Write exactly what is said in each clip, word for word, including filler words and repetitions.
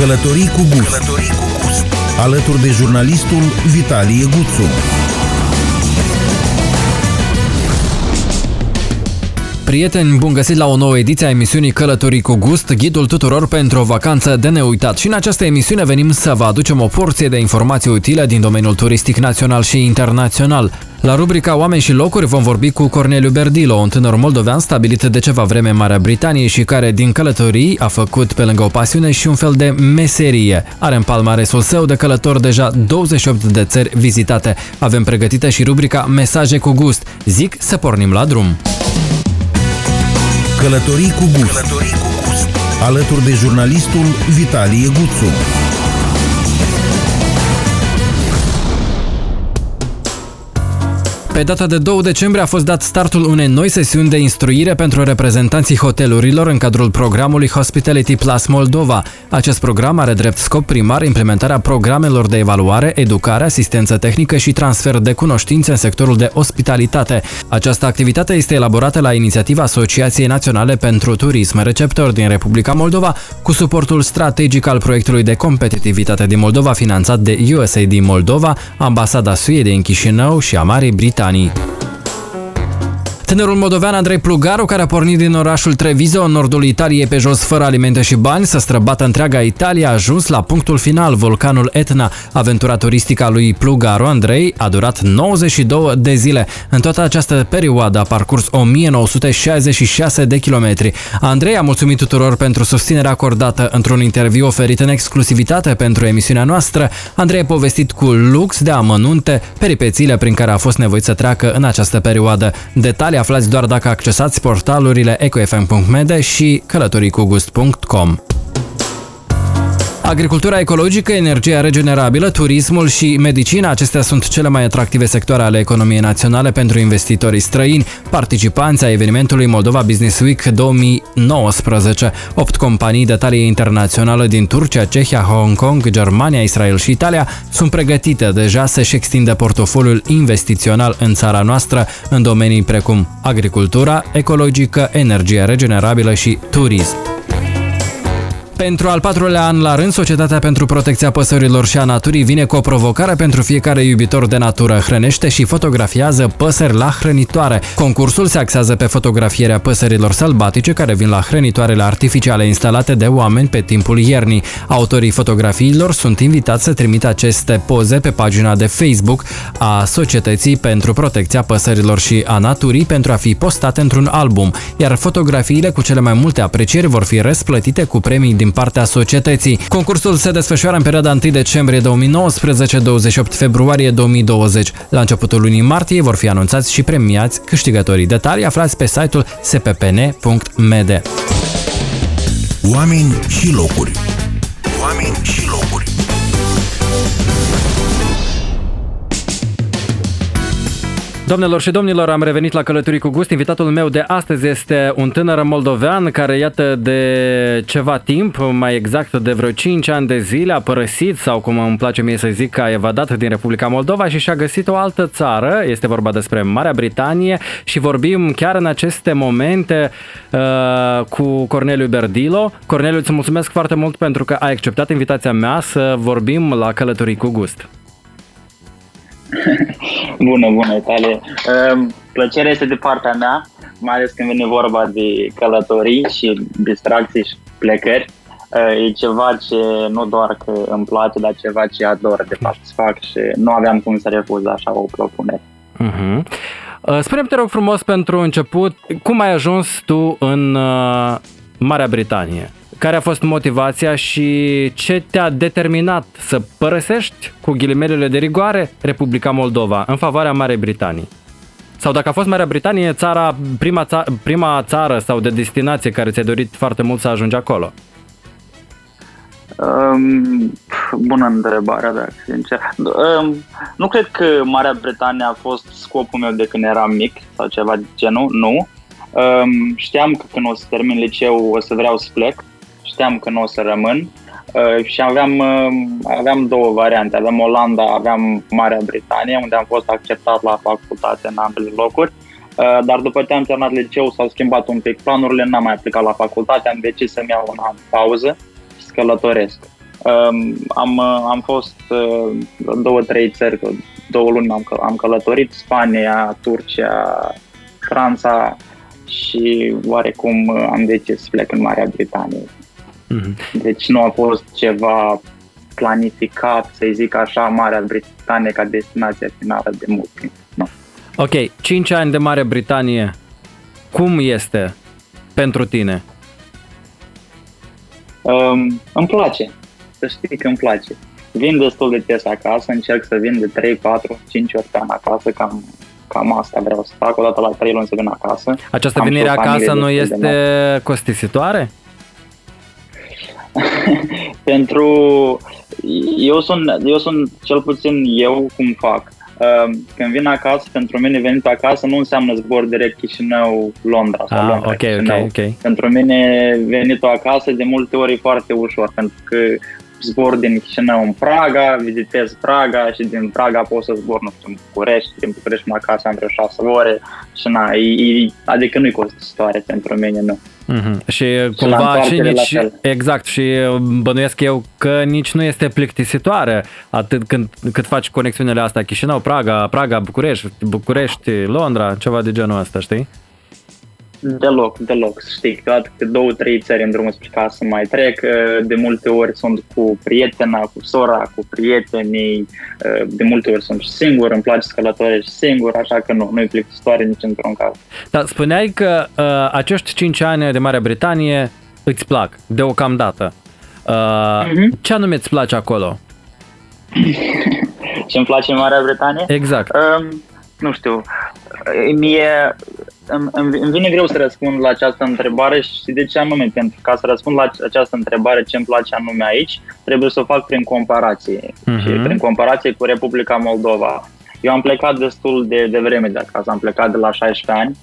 Călătorii cu gust. Călătorii cu gust. Alături de jurnalistul Vitalie Guțu. Prieteni, bun găsit la o nouă ediție a emisiunii Călătorii cu Gust, ghidul tuturor pentru o vacanță de neuitat. Și în această emisiune venim să vă aducem o porție de informații utile din domeniul turistic național și internațional. La rubrica Oameni și locuri vom vorbi cu Corneliu Berdilo, un tânăr moldovean stabilit de ceva vreme în Marea Britanie și care din călătorii a făcut pe lângă o pasiune și un fel de meserie. Are în palmaresul său de călător deja douăzeci și opt de țări vizitate. Avem pregătită și rubrica Mesaje cu gust. Zic să pornim la drum! Călătorii cu gust. Călătorii cu gust. Alături de jurnalistul Vitalie Guțu. Pe data de doi decembrie a fost dat startul unei noi sesiuni de instruire pentru reprezentanții hotelurilor în cadrul programului Hospitality Plus Moldova. Acest program are drept scop primar implementarea programelor de evaluare, educare, asistență tehnică și transfer de cunoștințe în sectorul de ospitalitate. Această activitate este elaborată la inițiativa Asociației Naționale pentru Turism Receptor din Republica Moldova, cu suportul strategic al proiectului de competitivitate din Moldova finanțat de U S A I D Moldova, Ambasada Suediei în Chișinău și a Marii Britanii. Tânărul moldovean Andrei Plugaru, care a pornit din orașul Treviso, în nordul Italiei, pe jos fără alimente și bani, să străbată întreaga Italia, a ajuns la punctul final, vulcanul Etna. Aventura turistică a lui Plugaru Andrei a durat nouăzeci și două de zile. În toată această perioadă a parcurs o mie nouă sute șaizeci și șase de kilometri. Andrei a mulțumit tuturor pentru susținerea acordată. Într-un interviu oferit în exclusivitate pentru emisiunea noastră, Andrei a povestit cu lux de amănunte peripețiile prin care a fost nevoit să treacă în această perioadă. Detalii aflați doar dacă accesați portalurile ecoefm punct m d și călătorii cu gust punct com. Agricultura ecologică, energia regenerabilă, turismul și medicina, acestea sunt cele mai atractive sectoare ale economiei naționale pentru investitorii străini, participanți ai evenimentului Moldova Business Week două mii nouăsprezece. Opt companii de talie internațională din Turcia, Cehia, Hong Kong, Germania, Israel și Italia sunt pregătite deja să-și extindă portofoliul investițional în țara noastră în domenii precum agricultura ecologică, energia regenerabilă și turism. Pentru al patrulea an la rând, Societatea pentru Protecția Păsărilor și a Naturii vine cu o provocare pentru fiecare iubitor de natură. Hrănește și fotografiază păsări la hrănitoare. Concursul se axează pe fotografierea păsărilor sălbatice care vin la hrănitoarele artificiale instalate de oameni pe timpul iernii. Autorii fotografiilor sunt invitați să trimită aceste poze pe pagina de Facebook a Societății pentru Protecția Păsărilor și a Naturii pentru a fi postate într-un album, iar fotografiile cu cele mai multe aprecieri vor fi răsplătite cu premii din partea societății. Concursul se desfășoară în perioada întâi decembrie două mii nouăsprezece - douăzeci și opt februarie două mii douăzeci. La începutul lunii martie vor fi anunțați și premiați câștigătorii. Detalii aflați pe site-ul s p p n punct m d. Oameni și locuri. Oameni și locuri. Doamnelor și domnilor, am revenit la Călătorii cu Gust. Invitatul meu de astăzi este un tânăr moldovean care, iată, de ceva timp, mai exact de vreo cinci ani de zile, a părăsit, sau cum îmi place mie să zic, a evadat din Republica Moldova și și-a găsit o altă țară. Este vorba despre Marea Britanie și vorbim chiar în aceste momente uh, cu Corneliu Berdilo. Corneliu, îți mulțumesc foarte mult pentru că ai acceptat invitația mea să vorbim la Călătorii cu Gust. Bună, bună, tale. Plăcerea este de partea mea, mai ales când vine vorba de călătorii și distracții și plecări. E ceva ce nu doar că îmi place, dar ceva ce ador de fapt să fac și nu aveam cum să refuz așa o propunere. Uh-huh. Spune-mi, te rog frumos, pentru început, cum ai ajuns tu în Marea Britanie? Care a fost motivația și ce te-a determinat să părăsești, cu ghilimelele de rigoare, Republica Moldova în favoarea Marii Britanii? Sau dacă a fost Marea Britanie țara, prima, ța- prima țară sau de destinație care ți-ai dorit foarte mult să ajungi acolo? Um, bună întrebare, dacă sincer. Um, nu cred că Marea Britanie a fost scopul meu de când eram mic sau ceva de genul, nu. Um, știam că când o să termin liceu o să vreau să plec. Știam că nu o să rămân uh, și aveam, uh, aveam două variante, aveam Olanda, aveam Marea Britanie, unde am fost acceptat la facultate în ambele locuri, uh, dar după ce am terminat liceul s-au schimbat un pic planurile, n-am mai aplicat la facultate, am decis să-mi iau un an pauză și să călătoresc. Um, am, am fost uh, două, trei țări, două luni am, am călătorit, Spania, Turcia, Franța și oarecum am decis să plec în Marea Britanie. Mm-hmm. Deci nu a fost ceva planificat, să zic așa, Marea Britanie ca destinația finală de mult timp. No. Ok, cinci ani de Marea Britanie, cum este pentru tine? Um, îmi place. Să știi că îmi place. Vin destul de des acasă, încerc să vin de trei, patru, cinci ori pe an acasă, cam, cam asta vreau să fac, odată la trei luni să vin acasă. Această venire acasă nu este costisitoare? Pentru... Eu sunt, eu sunt, cel puțin eu, cum fac. Când vin acasă, pentru mine venit acasă nu înseamnă zbor direct Chișinău-Londra sau ah, Londra, okay, Chișinău. Okay, okay. Pentru mine venitul acasă de multe ori e foarte ușor, pentru că zbor din Chișinău în Praga, vizitez Praga și din Praga pot să zbor, nu știu, în București, din București mă acasă am vreo șase ore și na, e, e, adică nu-i costisitoare pentru mine, nu. Mm-hmm. Și cumva și, și nici, exact, și bănuiesc eu că nici nu este plictisitoare atât când, cât faci conexiunile astea, Chișinău, Praga, Praga, București, București, Londra, ceva de genul ăsta, știi? Deloc, deloc, știi, toate două, trei țări în drumul spre casă mai trec, de multe ori sunt cu prietena, cu sora, cu prietenii, de multe ori sunt singur, îmi place să călătorești singur, așa că nu, nu-i plictisitoare nici într-un caz. Dar spuneai că uh, acești cinci ani de Marea Britanie îți plac, deocamdată. Uh, uh-huh. Ce anume îți place acolo? Ce îmi place în Marea Britanie? Exact. Uh, nu știu, mie... Îmi vine greu să răspund la această întrebare și de ce anume, pentru ca să răspund la această întrebare ce îmi place anume aici, trebuie să o fac prin comparație, uh-huh. și prin comparație cu Republica Moldova. Eu am plecat destul de, de vreme de acasă, am plecat de la șaisprezece ani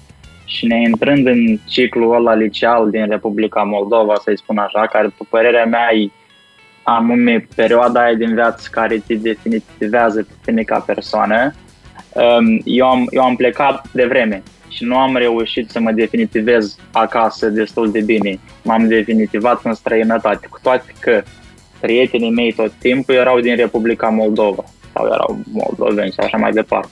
și ne intrând în ciclul ăla liceal din Republica Moldova, să-i spun așa, care, după părerea mea, e anume perioada aia din viață care te definitivează pe tine ca persoană, eu am, eu am plecat de vreme. Și nu am reușit să mă definitivez acasă destul de bine. M-am definitivat în străinătate, cu toate că prietenii mei tot timpul erau din Republica Moldova sau erau moldoveni și așa mai departe.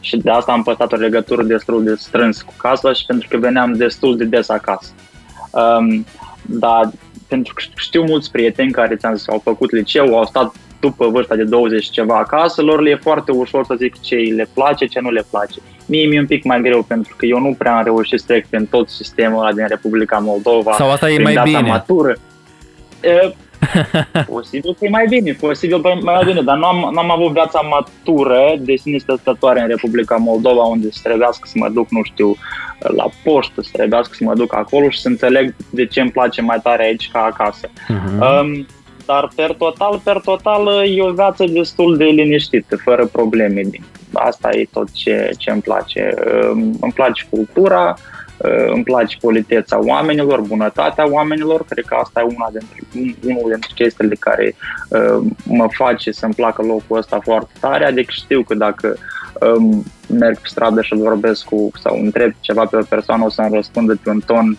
Și de asta am păstrat o legătură destul de strâns cu casa și pentru că veneam destul de des acasă. Um, dar pentru că știu mulți prieteni care ți-am zis, au făcut liceu, au stat după vârsta de douăzeci ceva acasă, lor le e foarte ușor să zic ce le place, ce nu le place. Mie mi-e un pic mai greu, pentru că eu nu prea am reușit să trec prin tot sistemul ăla din Republica Moldova. Sau asta e mai bine? Matură. E, posibil că e mai bine, posibil că e mai bine, dar nu am, n-am avut viața matură de sine stătătoare în Republica Moldova, unde se trebuiască să mă duc, nu știu, la poștă, se trebuiască să mă duc acolo și să înțeleg de ce îmi place mai tare aici ca acasă. Uh-huh. Um, Dar per total, per total e o viață destul de liniștită, fără probleme. Asta e tot ce, ce îmi place. Îmi place cultura, îmi place politeța oamenilor, bunătatea oamenilor. Cred că asta e una dintre, unul dintre chestiile care mă face să-mi placă locul ăsta foarte tare. Adică știu că dacă merg pe stradă și vorbesc cu sau întreb ceva pe o persoană, o să-mi răspundă pe un ton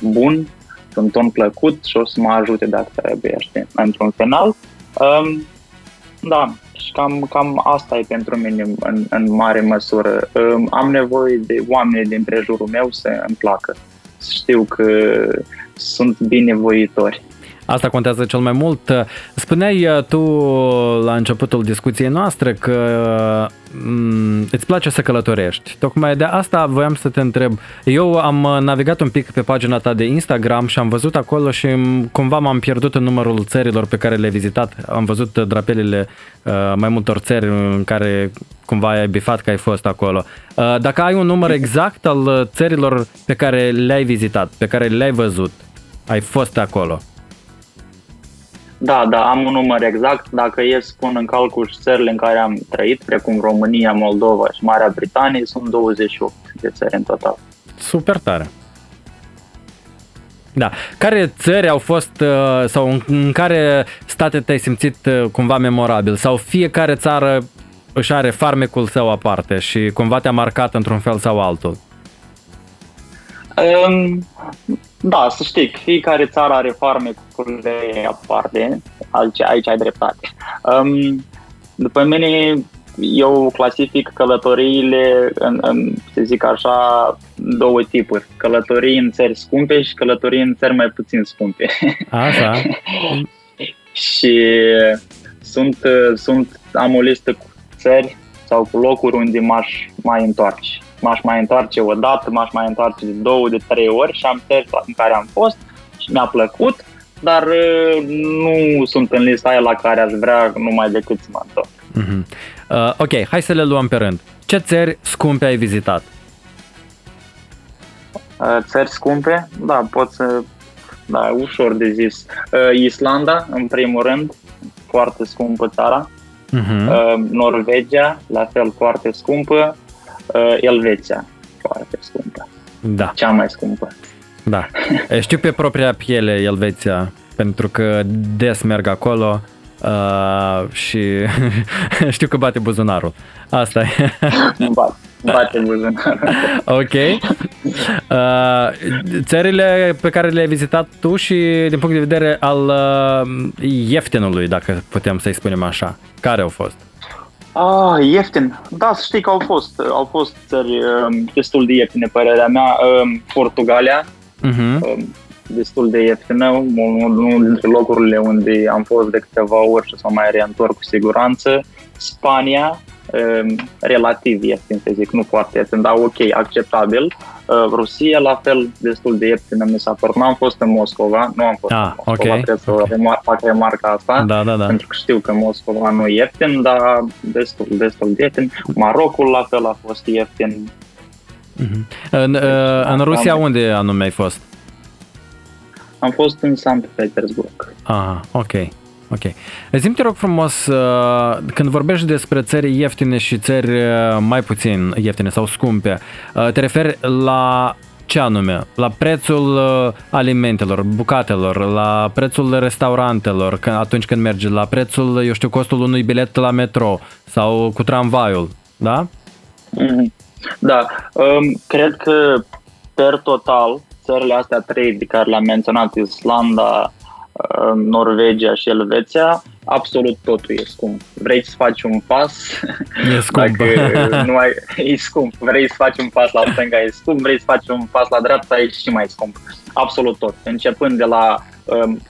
bun, un ton plăcut și o să mă ajute dacă trebuie, știi, într-un final. Um, da, și cam, cam asta e pentru mine în, în mare măsură. Um, am nevoie de oameni din prejurul meu să îmi placă. Știu că sunt binevoitori. Asta contează cel mai mult. Spuneai tu la începutul discuției noastre că m- îți place să călătorești. Tocmai de asta voiam să te întreb. Eu am navigat un pic pe pagina ta de Instagram și am văzut acolo și cumva m-am pierdut în numărul țărilor pe care le-ai vizitat. Am văzut drapelele mai multor țări în care cumva ai bifat că ai fost acolo. Dacă ai un număr exact al țărilor pe care le-ai vizitat, pe care le-ai văzut, ai fost acolo. Da, da, am un număr exact. Dacă e să pun în calcul și țările în care am trăit, precum România, Moldova și Marea Britanie, sunt douăzeci și opt de țări în total. Super tare! Da. Care țări au fost sau în care state te-ai simțit cumva memorabil? Sau fiecare țară își are farmecul său aparte și cumva te-a marcat într-un fel sau altul? Um... Da, să știi, fiecare țară are farmecul aparte, aici, aici ai dreptate. Um, după mine, eu clasific călătoriile în, în, să zic așa, două tipuri. Călătorii în țări scumpe și călătorii în țări mai puțin scumpe. Așa. Și sunt, sunt, am o listă cu țări sau cu locuri unde m-aș mai întoarce. M-aș mai întoarce o dată, m-aș mai întoarce de două, de trei ori și am țări în care am fost și mi-a plăcut, dar nu sunt în lista aia la care aș vrea numai decât să mă întorc. Mm-hmm. Uh, ok, hai să le luăm pe rând. Ce țări scumpe ai vizitat? Uh, țări scumpe? Da, pot să... Da, ușor de zis. Uh, Islanda, în primul rând, foarte scumpă țara. Uh-huh. Uh, Norvegia, la fel foarte scumpă. Uh, Elveția, foarte scumpă. Da. Cea mai scumpă. Da. Știu pe propria piele Elveția, pentru că des merg acolo. Uh, și știu că bate buzunarul. Asta e. Bate, bate buzunarul. Ok. Uh, țările pe care le-ai vizitat tu și din punct de vedere al uh, ieftinului, dacă putem să-i spunem așa, care au fost? Ah, ieftin. Da, să știi că au fost. Au fost țări um, destul de ieftine, părerea mea. Um, Portugalia. Uh-huh. Um, destul de ieftină, unul dintre locurile unde am fost de câteva ori și s-o mai reîntorc cu siguranță. Spania, relativ ieftin, să zic, nu foarte ieftin, dar ok, acceptabil. Rusia, la fel, destul de ieftină mi s-a părut. N-am fost în Moscova, nu am fost ah, în Moscova, okay, trebuie să okay. remar- fac remarca asta, da, da, da. Pentru că știu că Moscova nu e ieftin, dar destul, destul de ieftin. Marocul, la fel, a fost ieftin. Mm-hmm. În, uh, în Rusia, unde anume ai fost? Am fost în Sankt Petersburg. Ah, ok, ok. Zi-mi, te rog frumos, când vorbești despre țări ieftine și țări mai puțin ieftine sau scumpe, te referi la ce anume? La prețul alimentelor, bucatelor, la prețul restaurantelor atunci când mergi, la prețul, eu știu, costul unui bilet la metro sau cu tramvaiul, da? Da, cred că per total țările astea trei de care le-am menționat, Islanda, Norvegia și Elveția, absolut totul e scump. Vrei să faci un pas? E scump. Dacă nu ai, e scump. Vrei să faci un pas la stânga, e scump. Vrei să faci un pas la dreapta, e și mai scump. Absolut tot. Începând de la um,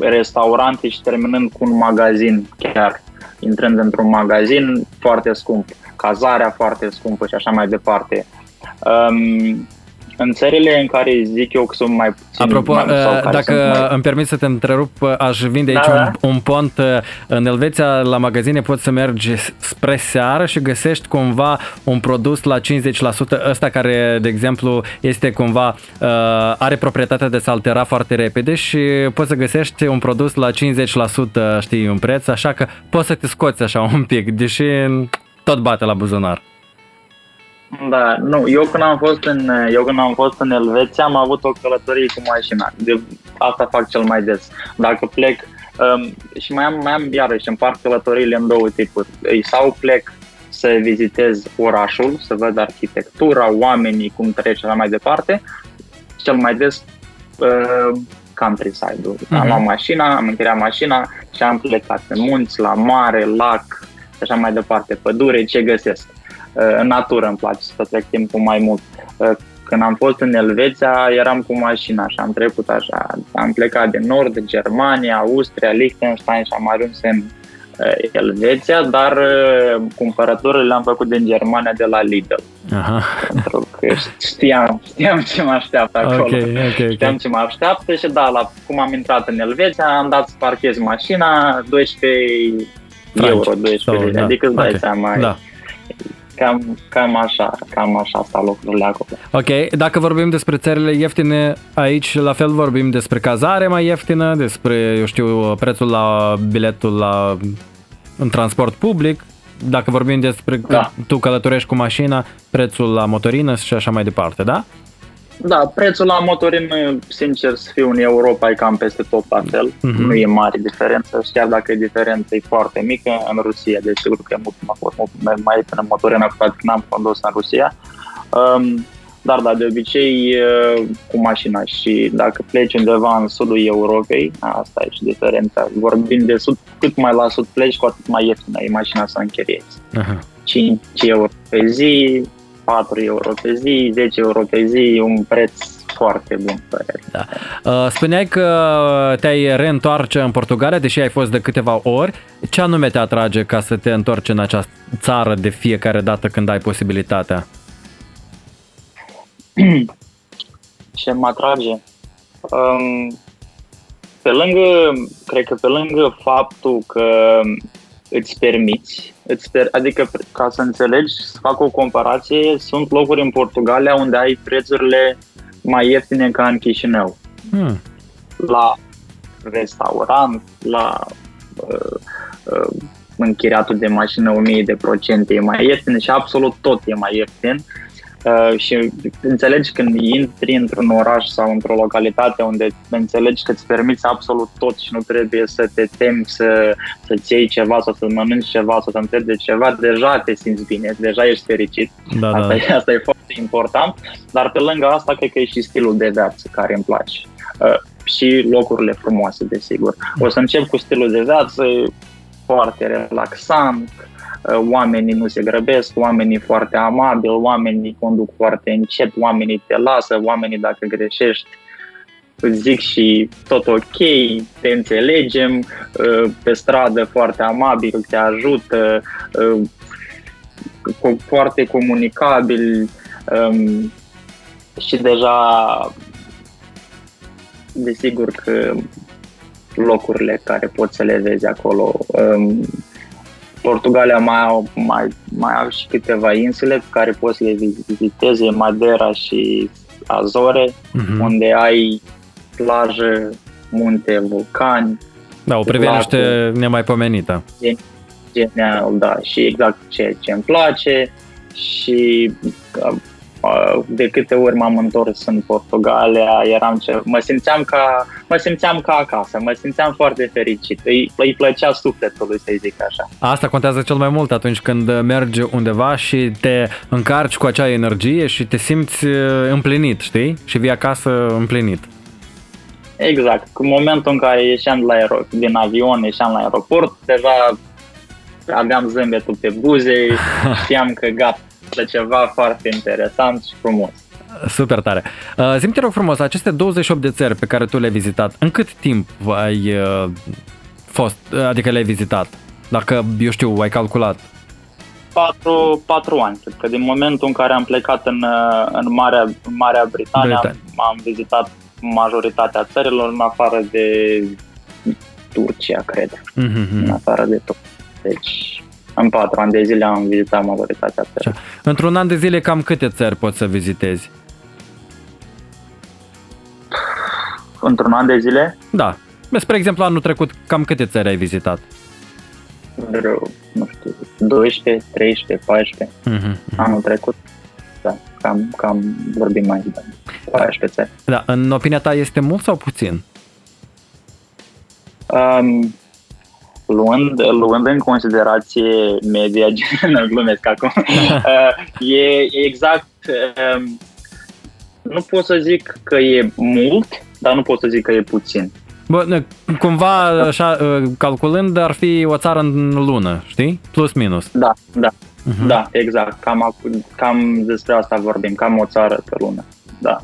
restaurante și terminând cu un magazin chiar. Intrând într-un magazin, foarte scump. Cazarea foarte scumpă și așa mai departe. Um, În țările în care zic eu că sunt mai puțin... Apropo, mai, dacă mai... îmi permiți să te întrerup, aș vinde aici da, da. Un, un pont. În Elveția, la magazine, poți să mergi spre seară și găsești cumva un produs la cincizeci la sută, ăsta care, de exemplu, este cumva, are proprietatea de a altera foarte repede și poți să găsești un produs la cincizeci la sută, știi, un preț, așa că poți să te scoți așa un pic, deși tot bate la buzunar. Da, nu, eu când am fost în, eu când am fost în Elveția am avut o călătorie cu mașina. De asta fac cel mai des. Dacă plec um, și mai am, mai am iarăși, împart călătoriile în două tipuri. Sau plec să vizitez orașul, să văd arhitectura, oamenii, cum trece și așa mai departe. Cel mai des uh, countryside-ul. Mm-hmm. Am luat mașina, am închiriat mașina și am plecat în munți, la mare, lac și așa mai departe, pădure, ce găsesc. În natură îmi place să trec timpul mai mult. Când am fost în Elveția, eram cu mașina și am trecut așa. Am plecat de nord, de Germania, Austria, Liechtenstein și am ajuns în Elveția, dar cumpărăturile le-am făcut din Germania, de la Lidl. Aha. Pentru că știam, știam ce mă așteaptă acolo. Okay, okay, okay. Știam ce mă așteaptă și da, la, cum am intrat în Elveția, am dat să parchez mașina, doisprezece euro, doisprezece, da. Adică îți dai okay. seama. Da. Cam, cam așa, cam așa stau lucrurile acolo. Ok, dacă vorbim despre țările ieftine, aici la fel vorbim despre cazare mai ieftină, despre, eu știu, prețul la biletul la în transport public, dacă vorbim despre da. Că tu călătorești cu mașina, prețul la motorină și așa mai departe, da? Da, prețul la motorină, sincer să fiu, în Europa e cam peste tot la fel, mm-hmm. nu e mare diferență, chiar dacă e diferență e foarte mică. În Rusia, desigur că e mult mai ieftină motorină, cu toate că n-am condus în Rusia. Um, Dar, da, de obicei cu mașina și dacă pleci undeva în sudul Europei, asta e și diferența, vorbim de sud, cât mai la sud pleci, cu atât mai ieftină e mașina să închiriezi. Aha. cinci euro pe zi, patru euro pe zi, zece euro pe zi, un preț foarte bun. Da. Spuneai că te-ai reîntoarce în Portugalia, deși ai fost de câteva ori. Ce anume te atrage ca să te întorci în această țară de fiecare dată când ai posibilitatea? Ce mă atrage? Pe lângă, cred că pe lângă faptul că îți permiți, îți per- adică ca să înțelegi, să fac o comparație, sunt locuri în Portugalia unde ai prețurile mai ieftine ca în Chișinău. Hmm. La restaurant, la uh, uh, închiriatul de mașină, o mie de procente e mai ieftin și absolut tot e mai ieftin. Uh, și înțelegi când intri într-un oraș sau într-o localitate unde înțelegi că îți permiți absolut tot și nu trebuie să te temi să, să-ți iei ceva, să te mănânci ceva, să te întrebi de ceva, deja te simți bine, deja ești fericit. Da, asta, da. E, asta e foarte important, dar pe lângă asta cred că e și stilul de viață care îmi place uh, și locurile frumoase, desigur. O să încep cu stilul de viață, foarte relaxant. Oamenii nu se grăbesc, oamenii foarte amabili, oamenii conduc foarte încet, oamenii te lasă, oamenii dacă greșești îți zic și tot ok, te înțelegem, pe stradă foarte amabil, te ajută, foarte comunicabil și deja desigur că locurile care poți să le vezi acolo. Portugalia mai au, mai, mai au și câteva insule pe care poți să le viziteze, Madeira și Azore, uh-huh. unde ai plajă, munte, vulcani. Da, o priveliște nemaipomenită. Genial, da, și exact ce îmi place și de câte ori m-am întors în Portugalia, eram ce... mă, simțeam ca... mă simțeam ca acasă, mă simțeam foarte fericit, îi, îi plăcea sufletului, să zic așa. Asta contează cel mai mult atunci când mergi undeva și te încarci cu acea energie și te simți împlinit, știi? Și vii acasă împlinit. Exact, în momentul în care ieșeam la aer... din avion, ieșeam la aeroport, deja aveam zâmbetul pe buze, știam că gata. Ceva foarte interesant și frumos. Super tare. Zi-mi, te rog frumos, aceste douăzeci și opt de țări pe care tu le-ai vizitat, în cât timp ai fost, adică le-ai vizitat? Dacă, eu știu, ai calculat? Patru, patru ani, cred că din momentul în care am plecat în, în Marea, Marea Britanie, Britanie, am vizitat majoritatea țărilor, în afară de Turcia, cred. Mm-hmm. În afară de tot. Deci... în patru ani de zile am vizitat majoritatea țării. Într-un an de zile cam câte țări poți să vizitezi? Într-un an de zile? Da. Spre exemplu, anul trecut, cam câte țări ai vizitat? Rău, nu știu, doisprezece, treisprezece, paisprezece. Uh-huh. Anul trecut, da, cam, cam vorbim mai mult. paisprezece țări. Da. În opinia ta este mult sau puțin? Um, Luând, luând în considerație media, nu glumesc acum, e exact, nu pot să zic că e mult, dar nu pot să zic că e puțin. Bă, cumva, așa, calculând, ar fi o țară în lună, știi? Plus, minus. Da, da, uh-huh. da, exact, cam, cam despre asta vorbim, cam o țară pe lună, da.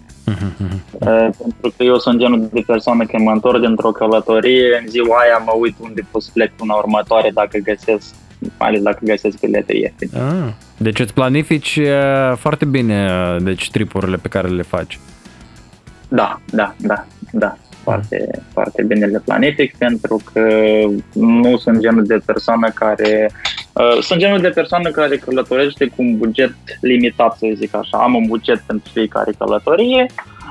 Pentru că eu sunt genul de persoană, când mă întorc dintr-o călătorie, în ziua aia mă uit unde pot să plec până următoare, dacă găsesc, mai ales dacă găsesc bilete ieftine. Ah, deci îți planifici foarte bine deci tripurile pe care le faci. Da, da, da, da. Foarte, ah. foarte bine le planific, pentru că nu sunt genul de persoană care uh, sunt genul de persoană care călătorește cu un buget limitat, să zic așa. Am un buget pentru fiecare călătorie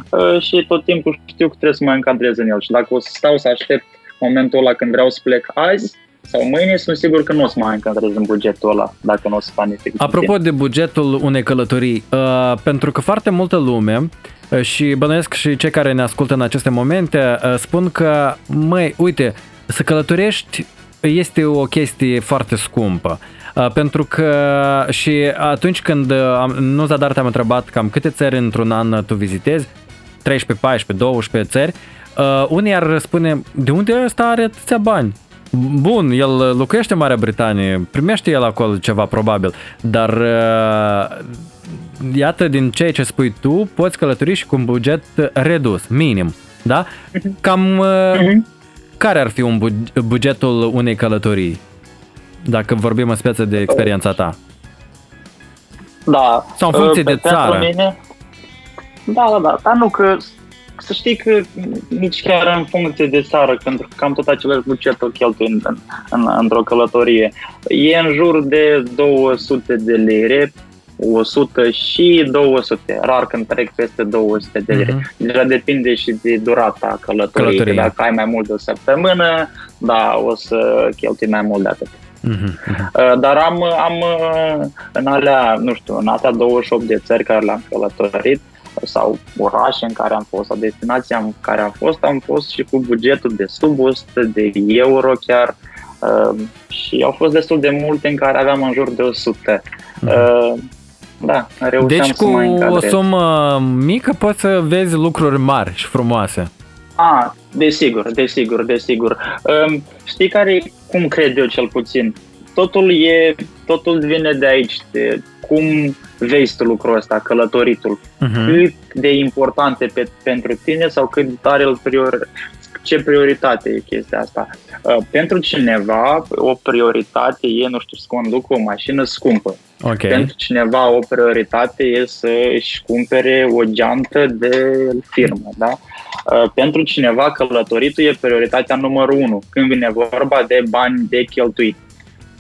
uh, și tot timpul știu că trebuie să mă încadrez în el. Și dacă o să stau să aștept momentul ăla când vreau să plec azi sau mâine, sunt sigur că nu o să mă încadrez în bugetul ăla, dacă nu o să planific. Apropo de bugetul unei călătorii, uh, pentru că foarte multă lume și bănuiesc și cei care ne ascultă în aceste momente spun că, măi, uite, să călătorești este o chestie foarte scumpă. Pentru că și atunci când, nu zadar te-am întrebat cam câte țări într-un an tu vizitezi, treisprezece, paisprezece, douăsprezece țări, unii ar răspune, de unde ăsta are atâția bani? Bun, el locuiește în Marea Britanie, primește el acolo ceva probabil, dar iată, din ceea ce spui tu, poți călători și cu un buget redus, minim, da? Cam uh-huh. care ar fi un bugetul unei călătorii, dacă vorbim în speță de experiența ta? Da. Sau în funcție uh, de țară? Mine, da, da, da, dar nu că... Să știi că nici chiar în funcție de țară, pentru că cam tot același buget o cheltuie în, în, în, într-o călătorie. E în jur de două sute de lire, o sută și două sute, rar când trec peste două sute de lire. Uh-huh. Deja depinde și de durata călătoriei, că dacă ai mai mult de o săptămână, da, o să cheltui mai mult de atât. Uh-huh. Dar am, am în alea, nu știu, în alea douăzeci și opt de țări care le-am călătorit, sau orașe în care am fost, sau destinația în care am fost, am fost și cu bugetul de sub o sută de euro chiar uh, și au fost destul de multe în care aveam în jur de o sută. Uh, da, reușeam deci să mă încadrez. Deci cu o sumă mică poți să vezi lucruri mari și frumoase. Ah, desigur, desigur, desigur. Uh, știi care, cum cred eu cel puțin, totul, e, totul vine de aici, de cum vezi tu lucrul ăsta, călătoritul, uh-huh. cât de important e pe, pentru tine sau cât are el prior, ce prioritate e chestia asta. Uh, pentru cineva o prioritate e, nu știu, să conducă o mașină scumpă. Okay. Pentru cineva o prioritate e să își cumpere o geantă de firmă, da? Uh, pentru cineva călătoritul e prioritatea numărul unu, când vine vorba de bani de cheltuit.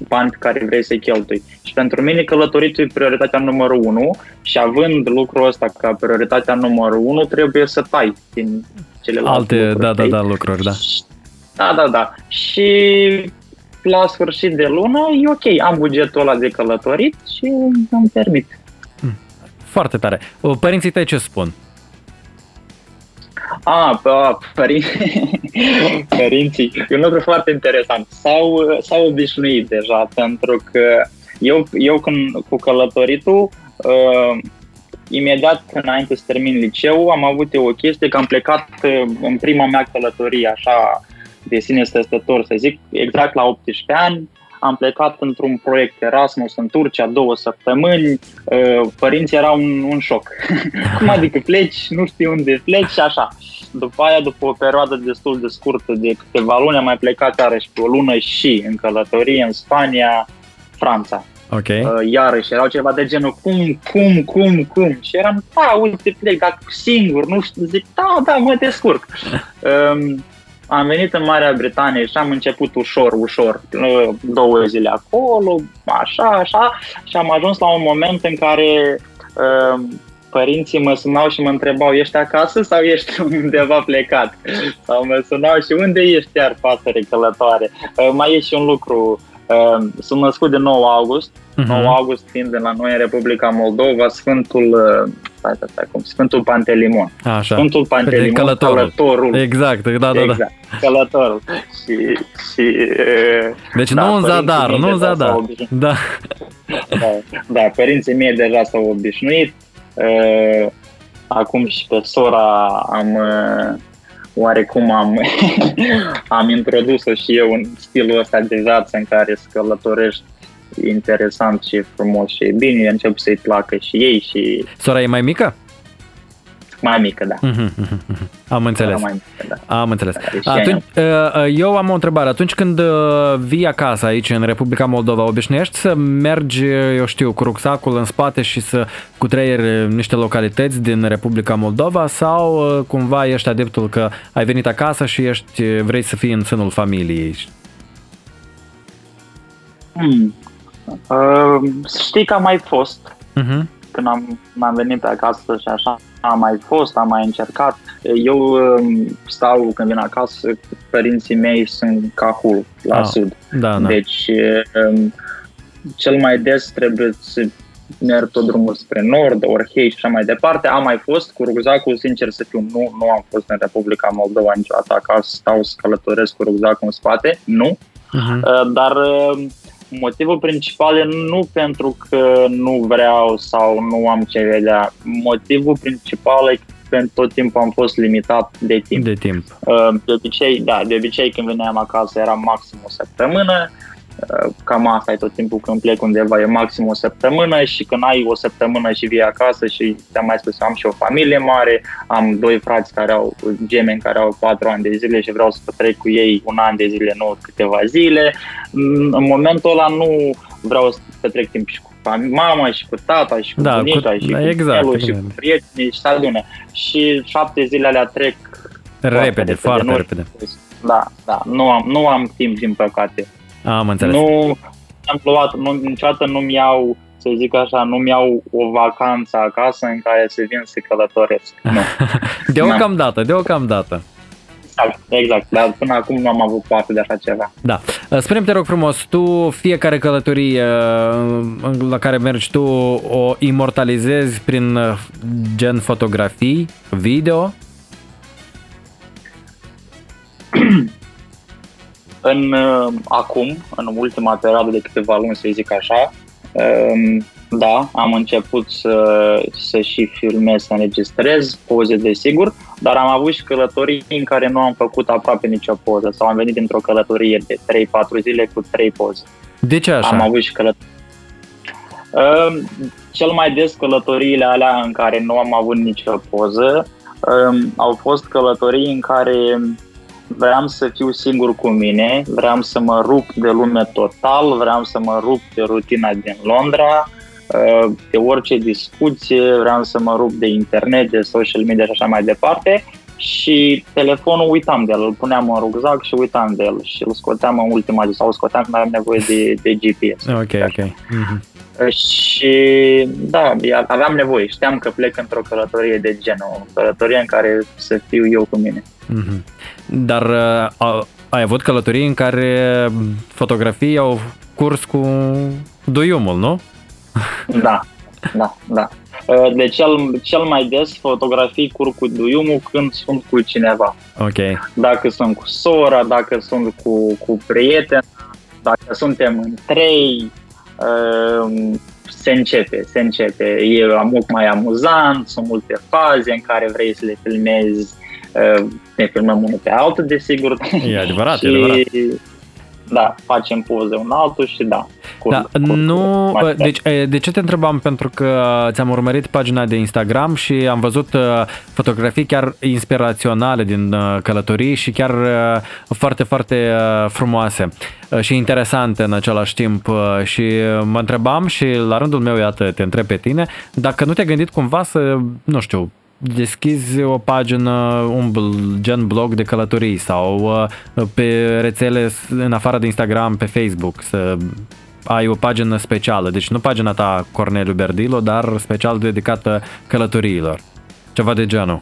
Bani pe care vrei să-i cheltui. Și pentru mine călătoritul e prioritatea numărul unu și având lucrul ăsta ca prioritatea numărul unu, trebuie să tai din celelalte alte, lucruri. Da, da, da, lucruri, da. Da, da, da. Și la sfârșit de lună e ok, am bugetul ăla de călătorit și îmi permit. Foarte tare. Părinții tăi ce spun? A, ah, părinții, părinții, e un lucru foarte interesant, s-au, s-au obișnuit deja, pentru că eu, eu când, cu călătoritul, uh, imediat înainte să termin liceu, am avut eu o chestie că am plecat în prima mea călătorie, așa de sine stătător să zic, exact la optsprezece ani. Am plecat într-un proiect Erasmus în Turcia, două săptămâni, părinții erau un, un șoc. Cum adică pleci, nu știi unde pleci și așa. După aia, după o perioadă destul de scurtă de câteva luni, am mai plecat iarăși pe o lună și în călătorie în Spania, Franța. Okay. Iarăși erau ceva de genul cum, cum, cum, cum și eram, da, uite plec, dar singur, nu știu, zic, da, da, mă descurc. um, Am venit în Marea Britanie și am început ușor, ușor, două zile acolo, așa, așa, și am ajuns la un moment în care uh, părinții mă sunau și mă întrebau, ești acasă sau ești undeva plecat? Sau mă sunau și unde ești iar, pasăre călătoare? Uh, mai e și un lucru, uh, sunt născut de nouă august, uh-huh. nouă august fiind de la noi în Republica Moldova, Sfântul... Uh, Asta, asta, cum, Sfântul Pantelimon. Așa. Sfântul Pantelimon, călătorul. călătorul. Exact, da, da, da. Exact, călătorul. Și, și, deci da, nu în zadar, nu în zadar. Da. Da, da, părinții mei deja s-au obișnuit. Acum și pe sora am... Oarecum am, am introdus-o și eu în stilul ăsta de viață în care să călătorești interesant și frumos și bine, încep să-i placă și ei și... Sora e mai mică? Mai mică, da. Am înțeles. Mai mică, da. Am înțeles. Atunci, eu am o întrebare. Atunci când vii acasă aici în Republica Moldova, obișnuiești să mergi, eu știu, cu rucsacul în spate și să cutreieri niște localități din Republica Moldova sau cumva ești adeptul că ai venit acasă și ești, vrei să fii în sânul familiei? Hmm. Uh, știi că am mai fost, uh-huh. când am, am venit acasă și așa, am mai fost, am mai încercat. Eu uh, stau când vin acasă, părinții mei sunt Cahul, la ah, sud, da, da. Deci uh, cel mai des trebuie să merg tot drumul spre nord, Orhei și așa mai departe. Am mai fost cu rucsacul, sincer să fiu, nu, nu am fost în Republica Moldova niciodată acasă, stau să călătoresc cu rucsacul în spate, nu, uh-huh. uh, dar... Uh, Motivul principal e nu pentru că nu vreau sau nu am ce vedea. Motivul principal e că tot timpul am fost limitat de timp. De timp. De obicei, da, de obicei când veneam acasă era maxim o săptămână. Cam asta e tot timpul când plec undeva, e maxim o săptămână și când ai o săptămână și vii acasă și ți-am mai spus, am și o familie mare, am doi frați care au gemeni care au patru ani de zile și vreau să trec cu ei un an de zile, nu câteva zile. În momentul ăla nu vreau să petrec timp și cu mama și cu tata și cu da, bunica cu, și da, cu exact, felul și cu prietenii și adună. Și șapte zile alea trec repede, foarte, foarte repede. Da, da, nu am, nu am timp din păcate. Am înțeles. Nu am luat, nu, niciodată nu-mi iau, să zic așa, nu-mi iau o vacanță acasă în care să vin să călătoresc. Deocamdată, deocamdată. Exact, exact, dar până acum nu am avut parte de așa ceva. Da. Spune-mi, te rog frumos, tu fiecare călătorie la care mergi tu o imortalizezi prin gen fotografii, video? În, acum, în ultima perioadă de câteva luni, să zic așa, da, am început să, să și filmez, să înregistrez poze, desigur, dar am avut și călătorii în care nu am făcut aproape nicio poză sau am venit dintr-o călătorie de trei patru zile cu trei poze. De ce așa? Am avut și călătorii. Cel mai des călătoriile alea în care nu am avut nicio poză au fost călătorii în care vreau să fiu singur cu mine, vreau să mă rup de lume total, vreau să mă rup de rutina din Londra, de orice discuție, vreau să mă rup de internet, de social media și așa mai departe și telefonul uitam de el, îl puneam în rucsac și uitam de el și îl scoteam în ultima zi sau îl scoteam când aveam nevoie de, de G P S. Ok, ok. Mm-hmm. Și da, aveam nevoie, știam că plec într-o călătorie de genul, o călătorie în care să fiu eu cu mine. Mm-hmm. Dar a, ai avut călătorii în care fotografii au curs cu duiumul, nu? Da, da, da. Deci cel, cel mai des fotografii curg cu duiumul când sunt cu cineva. Ok. Dacă sunt cu sora, dacă sunt cu, cu prieteni, dacă suntem în trei, se începe, se începe. E mult mai amuzant, sunt multe faze în care vrei să le filmezi. Ne filmăm unul pe altul, desigur. E adevărat, și, e adevărat. Da, facem poze un altul și da. Cur, da cur, nu, cur, deci, de ce te întrebam? Pentru că ți-am urmărit pagina de Instagram și am văzut fotografii chiar inspiraționale din călătorii și chiar foarte, foarte frumoase și interesante în același timp. Și mă întrebam și la rândul meu, iată, te întreb pe tine, dacă nu te-ai gândit cumva să, nu știu, deschizi o pagină, un gen blog de călătorii sau pe rețele în afară de Instagram, pe Facebook, să ai o pagină specială, deci nu pagina ta Corneliu Berdilo, dar special dedicată călătoriilor, ceva de genul.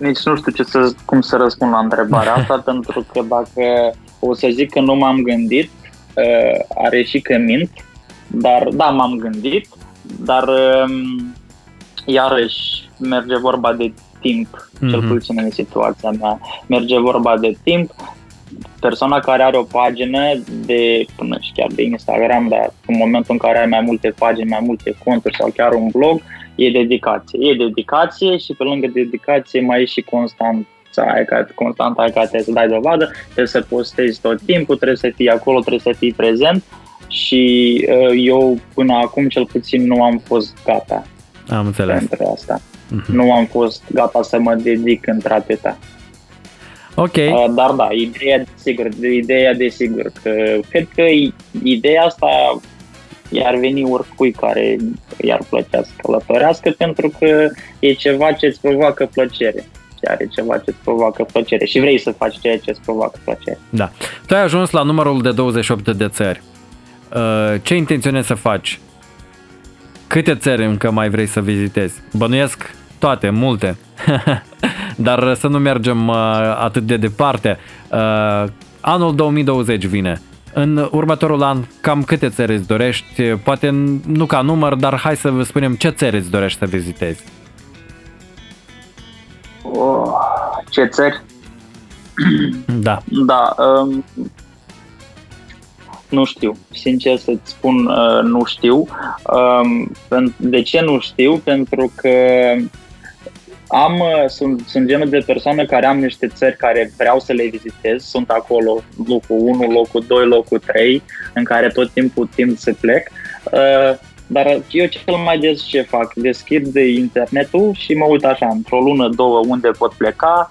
Nici nu știu ce să, cum să răspund la întrebarea asta, pentru că dacă o să zic că nu m-am gândit, are și că mint. Dar da, m-am gândit, dar iarăși merge vorba de timp, mm-hmm. cel puțin în situația mea. Merge vorba de timp, persoana care are o pagină de, până și chiar de Instagram, dar în momentul în care ai mai multe pagini, mai multe conturi sau chiar un blog, e dedicație. E dedicație și pe lângă dedicație mai e și constant. Constant ai care trebuie să dai dovadă, trebuie să postezi tot timpul, trebuie să fii acolo, trebuie să fii prezent. Și eu până acum cel puțin nu am fost gata. Am înțeles. Pentru asta. Uh-huh. Nu am fost gata să mă dedic într-atâta. Ok. Dar da, ideea de sigur, ideea de sigur că cred că ideea asta i-ar veni oricui care i-ar plăcea să călătorească pentru că e ceva ce îți provoacă plăcere. Are ceva ce îți provoacă plăcere și vrei să faci ceea ce îți provoacă plăcere. Da. Tu ai ajuns la numărul de douăzeci și opt de țări. Ce intenționezi să faci? Câte țări încă mai vrei să vizitezi? Bănuiesc toate, multe. Dar să nu mergem atât de departe. Anul două mii douăzeci vine. În următorul an, cam câte țări îți dorești? Poate nu ca număr, dar hai să vă spunem ce țări îți dorești să vizitezi. Oh, ce țări? Da. Da. Um, nu știu. Sincer să-ți spun, uh, nu știu. Um, de ce nu știu? Pentru că am, sunt, sunt genul de persoane care am niște țări care vreau să le vizitez, sunt acolo locul unu, locul doi, locul trei, în care tot timpul timp se plec, dar eu cel mai des ce fac? Deschid internetul și mă uit așa, într-o lună, două, unde pot pleca,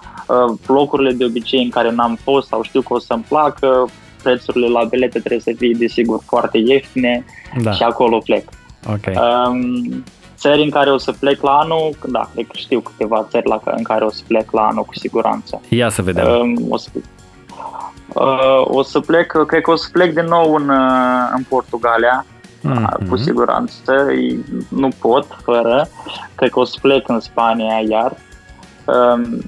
locurile de obicei în care n-am fost sau știu că o să-mi placă, prețurile la bilete trebuie să fie desigur foarte ieftine, da. Și acolo plec. Okay. Um, Țări în care o să plec la anul, da, cred că știu câteva țări la, în care o să plec la anul cu siguranță. Ia să vedem. Uh, o, să, uh, o să plec, cred că o să plec din nou în, în Portugalia, mm-hmm. cu siguranță, nu pot fără, cred că o să plec în Spania iar. Uh,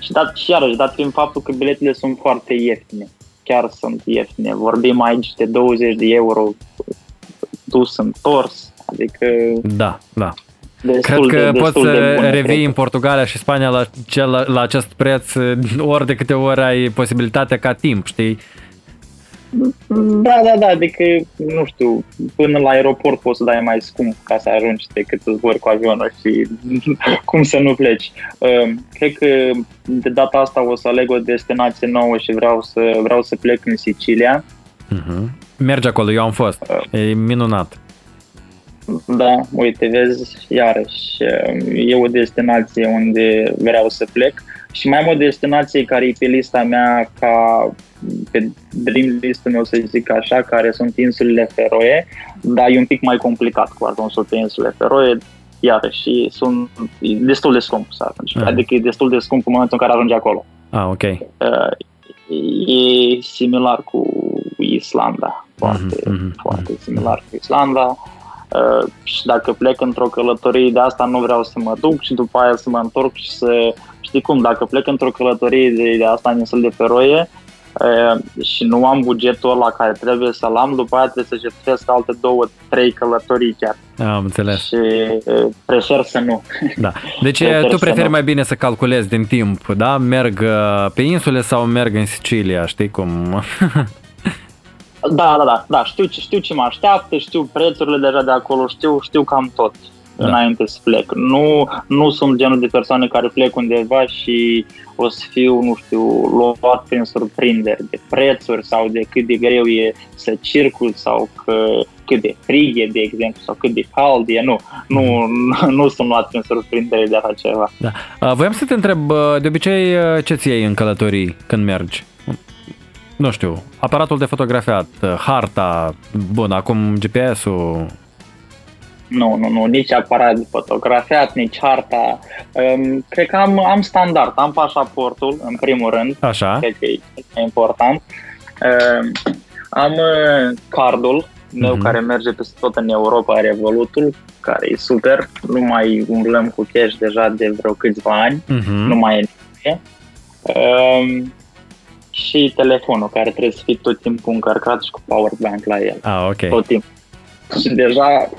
și, dat, și iarăși, dat prin faptul că biletele sunt foarte ieftine, chiar sunt ieftine, vorbim aici de douăzeci de euro dus întors. Adică da, da. Cred că de, poți să bună, revii cred. În Portugalia și Spania la, cel, la, la acest preț ori de câte ori ai posibilitatea ca timp, știi? Da, da, da, adică, nu știu, până la aeroport poți să dai mai scump ca să ajungi decât să zbori cu avionul și cum să nu pleci. Cred că de data asta o să aleg o destinație nouă și vreau să, vreau să plec în Sicilia. Uh-huh. Mergi acolo, eu am fost, e minunat. Da, uite, vezi, iarăși, e o destinație unde vreau să plec și mai am o destinație care e pe lista mea, ca pe dream list-ul meu, să zic așa, care sunt insulele Feroe, dar e un pic mai complicat cu ajunsul pe insulele Feroe, iarăși, sunt destul de scump să ajungi, ah. adică e destul de scump în momentul în care ajungi acolo. Ah, ok. E similar cu Islanda, foarte, mm-hmm. foarte similar cu Islanda. Uh, și dacă plec într-o călătorie de asta, nu vreau să mă duc și după aia să mă întorc și să... Știi cum, dacă plec într-o călătorie de, de asta în insulele Feroe uh, și nu am bugetul ăla care trebuie să-l am, după aia trebuie să jertfesc alte două, trei călătorii chiar. Am înțeles. Și uh, prefer să nu. Da. Deci prefer tu preferi mai bine să calculezi din timp, da? Merg pe insule sau merg în Sicilia, știi cum... Da, da, da, da, știu, știu ce mă așteaptă, știu prețurile deja de acolo, știu, știu cam tot da. Înainte să plec. Nu, nu sunt genul de persoane care plec undeva și o să fiu, nu știu, luat prin surprinderi de prețuri sau de cât de greu e să circul sau că, cât de frig e, de exemplu, sau cât de cald e, nu, nu, nu sunt luat prin surprinderi de așa ceva. Da. Voiam să te întreb, de obicei, ce ți iei în călătorii când mergi? Nu știu, aparatul de fotografiat, harta, bun, acum G P S-ul... Nu, nu, nu, nici aparat de fotografiat, nici harta. Um, cred că am, am standard, am pașaportul, în primul rând. Așa. Cred că e important. Um, am cardul meu mm-hmm. care merge peste tot în Europa, are Revolut-ul, care e super. Nu mai umblăm cu cash deja de vreo câțiva ani, mm-hmm. nu mai e nici. Um, Și telefonul, care trebuie să fii tot timpul încărcat și cu powerbank la el. Ah, ok. Tot timpul. Și deja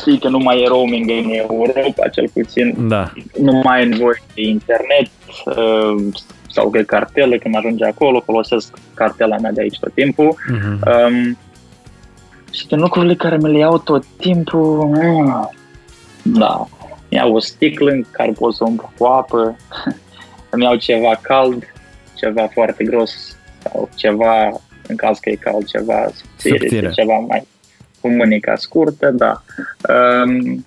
știi că nu mai e roaming în Europa, cel puțin. Da. Nu mai ai nevoie de internet sau de cartelă. Când ajungi acolo, folosesc cartela mea de aici tot timpul. Mm-hmm. Um, și din lucrurile care mi le iau tot timpul... Mm, da. Mi-au o sticlă în care pot să umplu cu apă. Îmi iau ceva cald. Ceva foarte gros sau ceva, în caz că e cald, ceva subțire, ceva mai cu mânica scurtă, da. Um,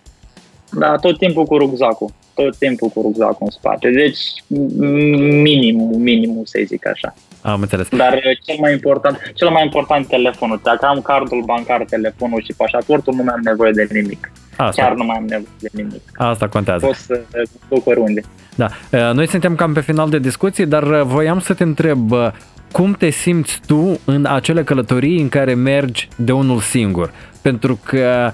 da, tot timpul cu rucsacul, tot timpul cu rucsacul în spate, deci minimul, minimul să zic așa. Am înțeles. Dar cel mai important, cel mai important telefonul, dacă am cardul bancar, telefonul și pașaportul, nu mai am nevoie de nimic. Asta. Chiar nu mai am nevoie de nimic. Asta contează. Pot să duc oriunde. Da. Noi suntem cam pe final de discuții, dar voiam să te întreb cum te simți tu în acele călătorii în care mergi de unul singur? Pentru că,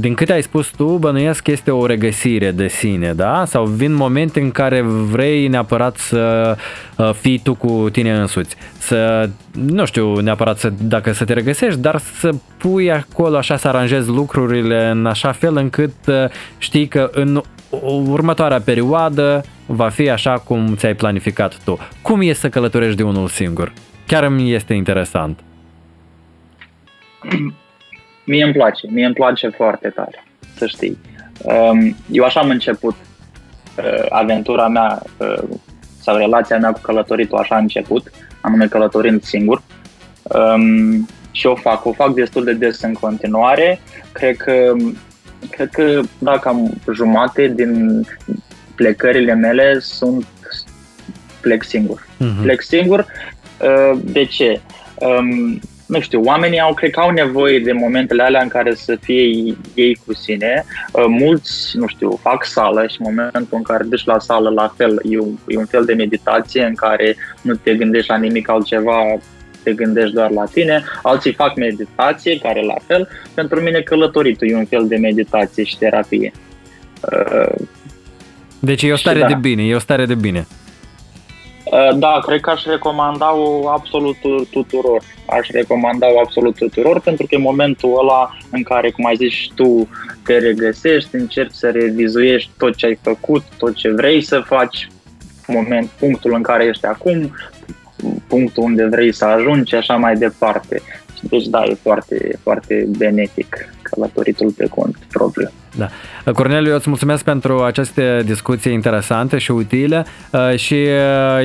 din câte ai spus tu, bănuiesc că este o regăsire de sine, da? Sau vin momente în care vrei neapărat să fii tu cu tine însuți, să, nu știu neapărat să, dacă să te regăsești, dar să pui acolo așa, să aranjezi lucrurile în așa fel încât știi că în următoarea perioadă va fi așa cum ți-ai planificat tu. Cum e să călătorești de unul singur? Chiar îmi este interesant. Mie îmi place, mie îmi place foarte tare, să știi. Eu așa am început aventura mea sau relația mea cu călătoritul, așa a început, anume călătorind singur. Și o fac, o fac destul de des în continuare. Cred că, cred că dacă am jumate din plecările mele sunt plec singur. Uh-huh. Plec singur. De ce? Nu știu, oamenii au, cred că au nevoie de momentele alea în care să fie ei cu sine. Mulți, nu știu, fac sală și în momentul în care duci la sală, la fel, e un, e un fel de meditație în care nu te gândești la nimic altceva, te gândești doar la tine. Alții fac meditație, care la fel. Pentru mine călătoritul e un fel de meditație și terapie. Deci e o stare da. de bine, e o stare de bine. Da, cred că aș recomanda-o absolut tuturor. Aș recomanda-o absolut tuturor pentru că e momentul ăla în care, cum ai zis tu, te regăsești, încerci să revizuiești tot ce ai făcut, tot ce vrei să faci, moment, punctul în care ești acum, punctul unde vrei să ajungi și așa mai departe. Deci da, e foarte, foarte benefic călătoritul pe cont propriu. Da. Corneliu, eu îți mulțumesc pentru aceste discuții interesante și utile și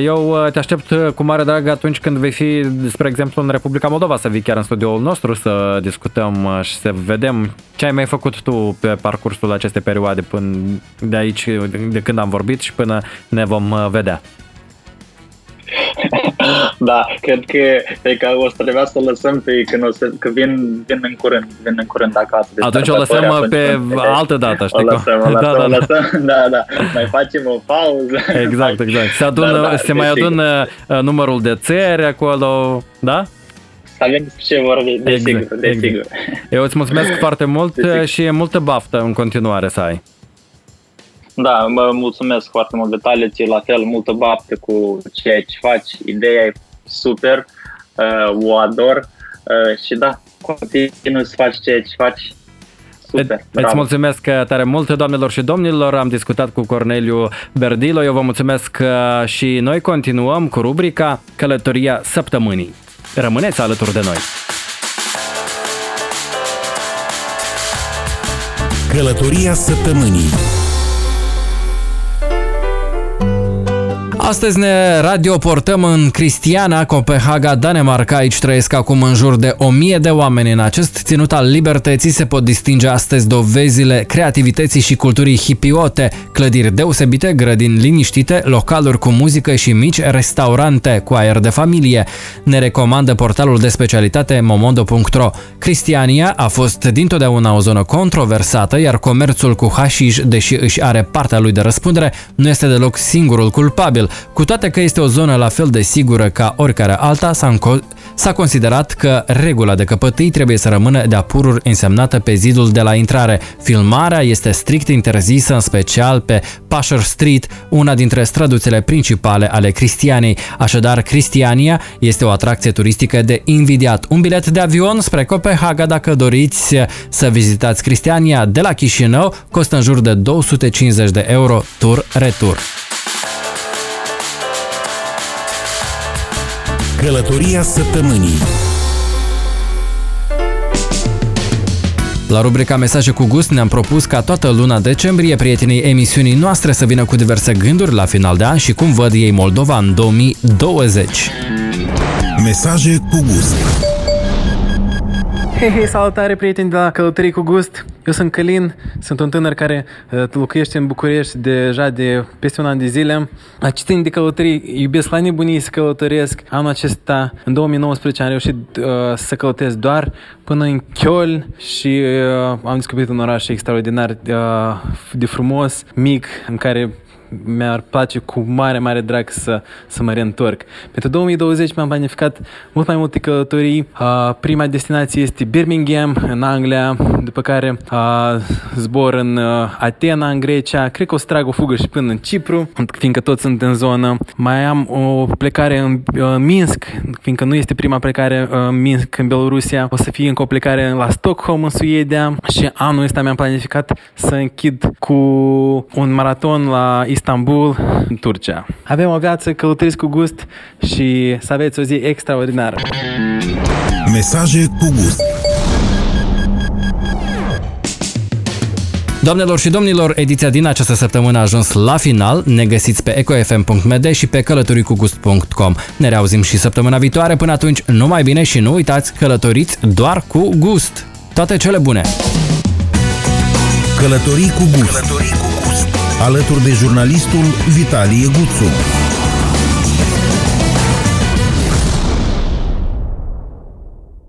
eu te aștept cu mare drag atunci când vei fi, spre exemplu, în Republica Moldova, să vii chiar în studioul nostru să discutăm și să vedem ce ai mai făcut tu pe parcursul acestei perioade până de aici, de când am vorbit și până ne vom vedea. Da, cred că, cred că o să trebuia să o lăsăm pe când o să, că vin, vin în curând, vin în curând acasă. Atunci o lăsăm pe altă dată, știi? O lăsăm, o lăsăm, da, da, o lăsăm, da, da, mai facem o pauză. Exact, exact. Se, adună, da, da, se mai adună numărul de țări acolo, da? Să avem ce vorbi, desigur, exact, desigur. Exact. Eu îți mulțumesc foarte mult și multă baftă în continuare să ai. Da, mă mulțumesc foarte mult, Vitalie, ți la fel, multă baftă cu ceea ce faci, ideea e super, o ador și da, continui să faci ceea ce faci, super, bravo. Îți mulțumesc tare mult, doamnelor și domnilor, am discutat cu Corneliu Berdilo, eu vă mulțumesc și noi continuăm cu rubrica Călătoria Săptămânii. Rămâneți alături de noi! Călătoria Săptămânii. Astăzi ne radioportăm în Cristiania, Copenhaga, Danemarca. Aici trăiesc acum în jur de o mie de oameni. În acest ținut al libertății se pot distinge astăzi dovezile creativității și culturii hipiote, clădiri deosebite, grădini liniștite, localuri cu muzică și mici restaurante cu aer de familie. Ne recomandă portalul de specialitate momondo punct ro. Cristiania a fost dintotdeauna o zonă controversată, iar comerțul cu hașiș, deși își are partea lui de răspundere, nu este deloc singurul culpabil. Cu toate că este o zonă la fel de sigură ca oricare alta, s-a, înco- s-a considerat că regula de căpătâi trebuie să rămână de-a pururi însemnată pe zidul de la intrare. Filmarea este strict interzisă, în special pe Pusher Street, una dintre străduțele principale ale Cristianiei. Așadar, Cristiania este o atracție turistică de invidiat. Un bilet de avion spre Copenhaga, dacă doriți să vizitați Cristiania de la Chișinău, costă în jur de două sute cincizeci de euro tur-retur. Călătoria săptămânii. La rubrica Mesaje cu gust ne-am propus ca toată luna decembrie prietenii emisiunii noastre să vină cu diverse gânduri la final de an și cum văd ei Moldova în două mii douăzeci. Mesaje cu gust. Hei, hei, salutare prieteni de la Călătorii cu Gust. Eu sunt Călin, sunt un tânăr care locuiește în București deja de peste un an de zile. Citind de călătorii, iubesc la nebunie să călătoresc. Anul acesta, în două mii nouăsprezece, am reușit uh, să călătoresc doar până în Chiol și uh, am descoperit un oraș extraordinar uh, de frumos, mic, în care mi-ar place cu mare, mare drag să, să mă reîntorc. Pentru două mii douăzeci mi-am planificat mult mai multe călătorii. Uh, prima destinație este Birmingham, în Anglia, după care uh, zbor în uh, Atena, în Grecia. Cred că o să trag o fugă și până în Cipru, fiindcă toți sunt în zonă. Mai am o plecare în uh, Minsk, fiindcă nu este prima plecare în uh, Minsk, în Belorusia. O să fie încă o plecare la Stockholm, în Suedia. Și anul ăsta mi-am planificat să închid cu un maraton la Istanbul, Istanbul, în Turcia. Avem o viață, călătoriți cu gust și să aveți o zi extraordinară. Mesaje cu gust. Doamnelor și domnilor, ediția din această săptămână a ajuns la final. Ne găsiți pe ecoefm punct m d și pe calatoriculgust punct com. Ne reauzim și săptămâna viitoare. Până atunci, numai bine și nu uitați, călătoriți doar cu gust. Toate cele bune! Călătorii cu gust. Călătorii cu gust. Alături de jurnalistul Vitalie Guțu.